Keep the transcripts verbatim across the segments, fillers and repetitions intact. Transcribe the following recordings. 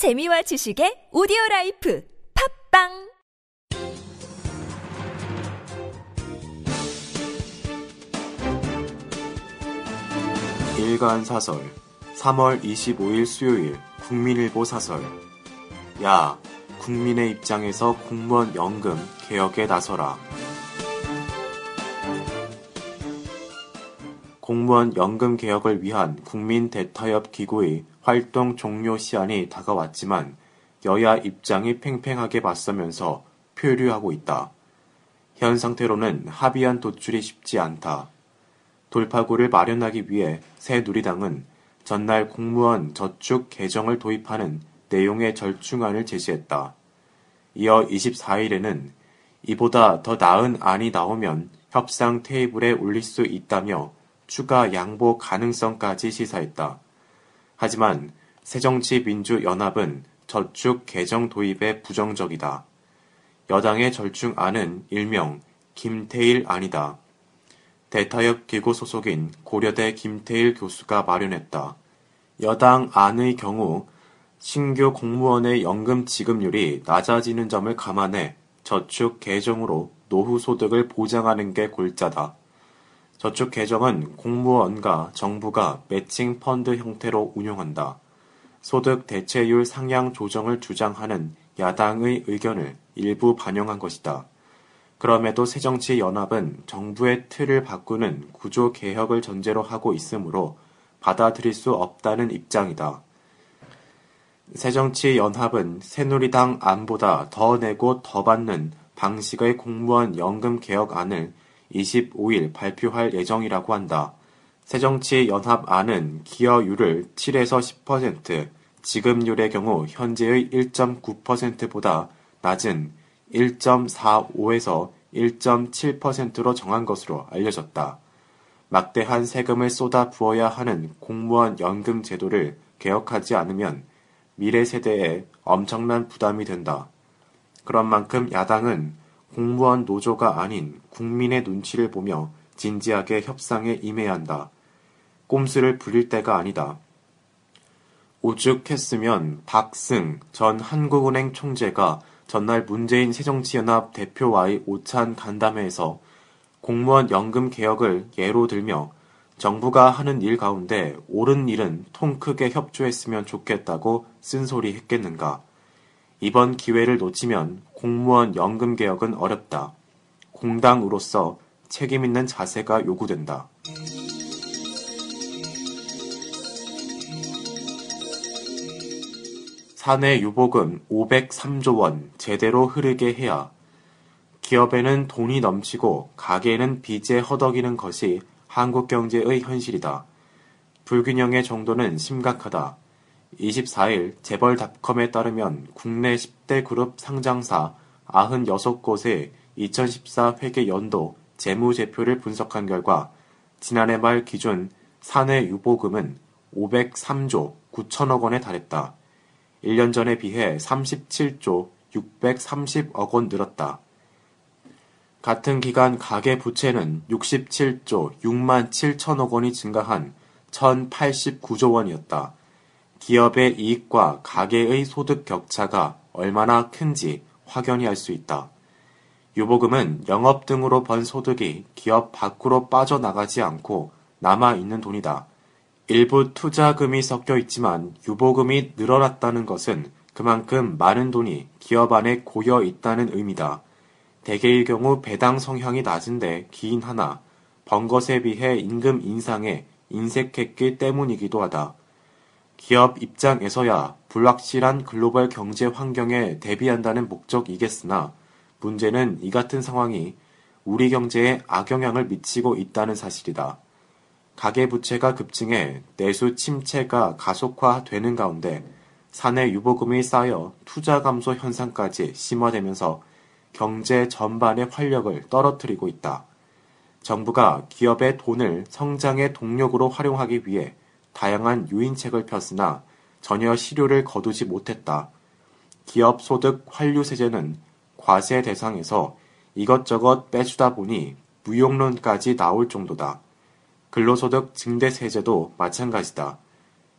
재미와 지식의 오디오라이프 팝빵! 일간 사설 삼월 이십오일 수요일 국민일보 사설 야, 국민의 입장에서 공무원 연금 개혁에 나서라. 공무원 연금 개혁을 위한 국민 대타협 기구의 활동 종료 시한이 다가왔지만 여야 입장이 팽팽하게 맞서면서 표류하고 있다. 현 상태로는 합의안 도출이 쉽지 않다. 돌파구를 마련하기 위해 새누리당은 전날 공무원 저축 개정을 도입하는 내용의 절충안을 제시했다. 이어 이십사일에는 이보다 더 나은 안이 나오면 협상 테이블에 올릴 수 있다며 추가 양보 가능성까지 시사했다. 하지만 새정치민주연합은 저축 개정 도입에 부정적이다. 여당의 절충안은 일명 김태일 안이다. 대타협기구 소속인 고려대 김태일 교수가 마련했다. 여당 안의 경우 신규 공무원의 연금 지급률이 낮아지는 점을 감안해 저축 개정으로 노후 소득을 보장하는 게 골자다. 저축 개정은 공무원과 정부가 매칭 펀드 형태로 운용한다. 소득 대체율 상향 조정을 주장하는 야당의 의견을 일부 반영한 것이다. 그럼에도 새정치연합은 정부의 틀을 바꾸는 구조개혁을 전제로 하고 있으므로 받아들일 수 없다는 입장이다. 새정치연합은 새누리당 안보다 더 내고 더 받는 방식의 공무원 연금개혁안을 이십오일 발표할 예정이라고 한다. 새정치연합 안은 기여율을 칠에서 십 퍼센트, 지급률의 경우 현재의 일 점 구 퍼센트보다 낮은 일 점 사오에서 일 점 칠 퍼센트로 정한 것으로 알려졌다. 막대한 세금을 쏟아 부어야 하는 공무원 연금 제도를 개혁하지 않으면 미래 세대에 엄청난 부담이 된다. 그런 만큼 야당은 공무원 노조가 아닌 국민의 눈치를 보며 진지하게 협상에 임해야 한다. 꼼수를 부릴 때가 아니다. 오죽했으면 박승 전 한국은행 총재가 전날 문재인 새정치연합 대표와의 오찬 간담회에서 공무원 연금 개혁을 예로 들며 정부가 하는 일 가운데 옳은 일은 통 크게 협조했으면 좋겠다고 쓴소리했겠는가. 이번 기회를 놓치면 공무원 연금 개혁은 어렵다. 공당으로서 책임 있는 자세가 요구된다. 사내 유보금 오백삼조 원 제대로 흐르게 해야. 기업에는 돈이 넘치고 가게에는 빚에 허덕이는 것이 한국 경제의 현실이다. 불균형의 정도는 심각하다. 이십사일 재벌닷컴에 따르면 국내 십대 그룹 상장사 구십육곳의 이천십사 회계 연도 재무제표를 분석한 결과 지난해 말 기준 사내 유보금은 오백삼조 구천억 원에 달했다. 일 년 전에 비해 삼십칠조 육백삼십억 원 늘었다. 같은 기간 가계 부채는 육십칠조 육만 칠천억 원이 증가한 천팔십구조 원이었다. 기업의 이익과 가계의 소득 격차가 얼마나 큰지 확연히 알 수 있다. 유보금은 영업 등으로 번 소득이 기업 밖으로 빠져나가지 않고 남아있는 돈이다. 일부 투자금이 섞여 있지만 유보금이 늘어났다는 것은 그만큼 많은 돈이 기업 안에 고여 있다는 의미다. 대개의 경우 배당 성향이 낮은데 기인 하나, 번 것에 비해 임금 인상에 인색했기 때문이기도 하다. 기업 입장에서야 불확실한 글로벌 경제 환경에 대비한다는 목적이겠으나 문제는 이 같은 상황이 우리 경제에 악영향을 미치고 있다는 사실이다. 가계부채가 급증해 내수 침체가 가속화되는 가운데 사내 유보금이 쌓여 투자 감소 현상까지 심화되면서 경제 전반의 활력을 떨어뜨리고 있다. 정부가 기업의 돈을 성장의 동력으로 활용하기 위해 다양한 유인책을 폈으나 전혀 실효를 거두지 못했다. 기업 소득 환류세제는 과세 대상에서 이것저것 빼주다 보니 무용론까지 나올 정도다. 근로소득 증대세제도 마찬가지다.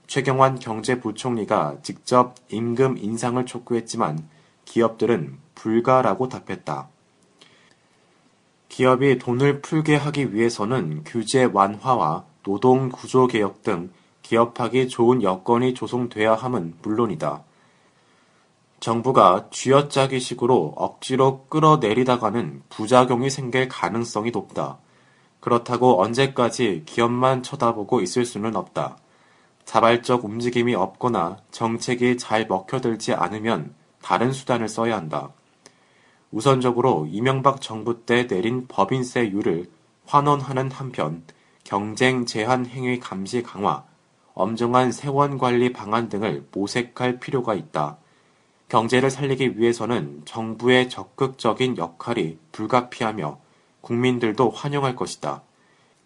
최경환 경제부총리가 직접 임금 인상을 촉구했지만 기업들은 불가라고 답했다. 기업이 돈을 풀게 하기 위해서는 규제 완화와 노동 구조 개혁 등 기업하기 좋은 여건이 조성돼야 함은 물론이다. 정부가 쥐어짜기 식으로 억지로 끌어내리다가는 부작용이 생길 가능성이 높다. 그렇다고 언제까지 기업만 쳐다보고 있을 수는 없다. 자발적 움직임이 없거나 정책이 잘 먹혀들지 않으면 다른 수단을 써야 한다. 우선적으로 이명박 정부 때 내린 법인세율을 환원하는 한편 경쟁 제한 행위 감시 강화, 엄정한 세원 관리 방안 등을 모색할 필요가 있다. 경제를 살리기 위해서는 정부의 적극적인 역할이 불가피하며 국민들도 환영할 것이다.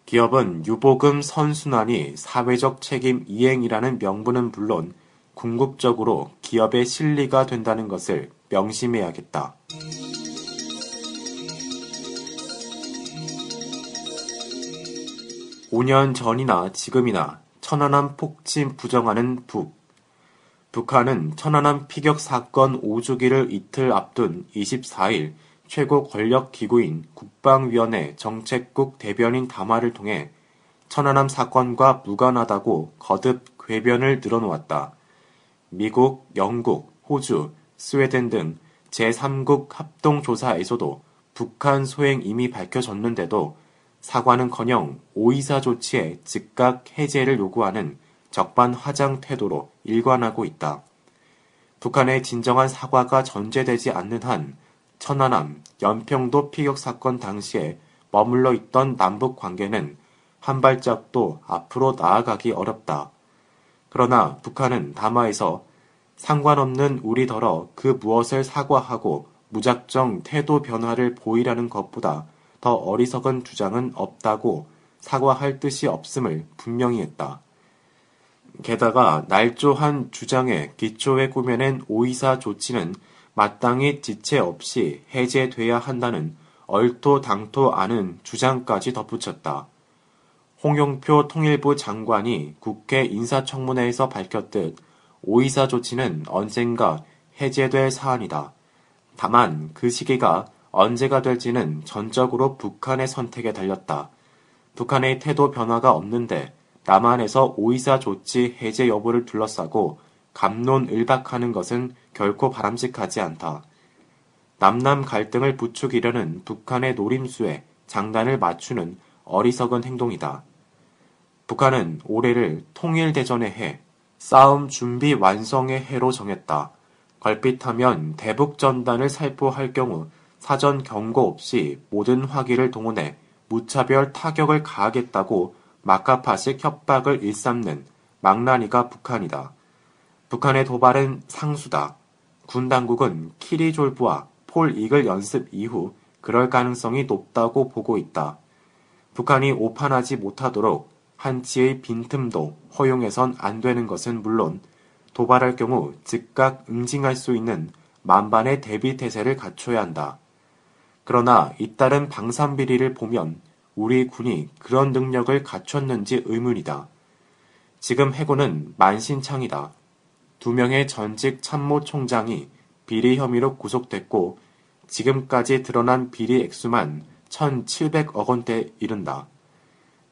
기업은 유보금 선순환이 사회적 책임 이행이라는 명분은 물론 궁극적으로 기업의 실리가 된다는 것을 명심해야겠다. 오 년 전이나 지금이나 천안함 폭침 부정하는 북. 북한은 천안함 피격 사건 오 주기를 이틀 앞둔 이십사 일 최고 권력기구인 국방위원회 정책국 대변인 담화를 통해 천안함 사건과 무관하다고 거듭 궤변을 늘어놓았다. 미국, 영국, 호주, 스웨덴 등 제삼 국 합동조사에서도 북한 소행임이 밝혀졌는데도 사과는커녕 오이사 조치의 즉각 해제를 요구하는 적반하장 태도로 일관하고 있다. 북한의 진정한 사과가 전제되지 않는 한 천안함, 연평도 피격 사건 당시에 머물러 있던 남북 관계는 한 발짝도 앞으로 나아가기 어렵다. 그러나 북한은 담화에서 상관없는 우리더러 그 무엇을 사과하고 무작정 태도 변화를 보이라는 것보다 더 어리석은 주장은 없다고 사과할 뜻이 없음을 분명히 했다. 게다가 날조한 주장의 기초에 꾸며낸 오이사 조치는 마땅히 지체 없이 해제돼야 한다는 얼토당토 않은 주장까지 덧붙였다. 홍영표 통일부 장관이 국회 인사청문회에서 밝혔듯 오이사 조치는 언젠가 해제될 사안이다. 다만 그 시기가 언제가 될지는 전적으로 북한의 선택에 달렸다. 북한의 태도 변화가 없는데 남한에서 오이사 조치 해제 여부를 둘러싸고 갑론을박하는 것은 결코 바람직하지 않다. 남남 갈등을 부추기려는 북한의 노림수에 장단을 맞추는 어리석은 행동이다. 북한은 올해를 통일대전의 해, 싸움 준비 완성의 해로 정했다. 걸핏하면 대북전단을 살포할 경우 사전 경고 없이 모든 화기를 동원해 무차별 타격을 가하겠다고 마카파식 협박을 일삼는 망나니가 북한이다. 북한의 도발은 상수다. 군 당국은 키리졸브와 폴 이글 연습 이후 그럴 가능성이 높다고 보고 있다. 북한이 오판하지 못하도록 한치의 빈틈도 허용해선 안 되는 것은 물론 도발할 경우 즉각 응징할 수 있는 만반의 대비태세를 갖춰야 한다. 그러나 잇따른 방산비리를 보면 우리 군이 그런 능력을 갖췄는지 의문이다. 지금 해군은 만신창이다. 두 명의 전직 참모총장이 비리 혐의로 구속됐고 지금까지 드러난 비리 액수만 천칠백억 원대에 이른다.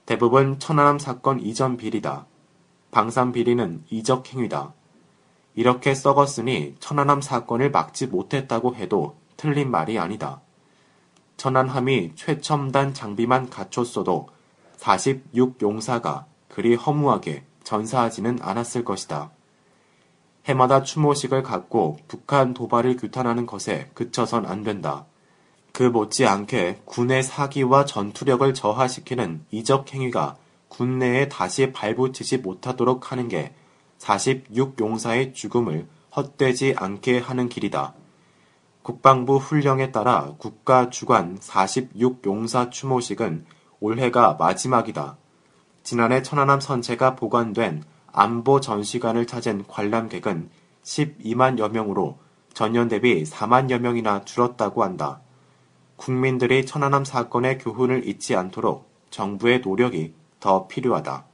대부분 천안함 사건 이전 비리다. 방산 비리는 이적 행위다. 이렇게 썩었으니 천안함 사건을 막지 못했다고 해도 틀린 말이 아니다. 천안함이 최첨단 장비만 갖췄어도 사십육 용사가 그리 허무하게 전사하지는 않았을 것이다. 해마다 추모식을 갖고 북한 도발을 규탄하는 것에 그쳐선 안 된다. 그 못지않게 군의 사기와 전투력을 저하시키는 이적 행위가 군내에 다시 발붙이지 못하도록 하는 게 사십육 용사의 죽음을 헛되지 않게 하는 길이다. 국방부 훈령에 따라 국가 주관 사십육 용사 추모식은 올해가 마지막이다. 지난해 천안함 선체가 보관된 안보 전시관을 찾은 관람객은 십이만여 명으로 전년 대비 사만여 명이나 줄었다고 한다. 국민들이 천안함 사건의 교훈을 잊지 않도록 정부의 노력이 더 필요하다.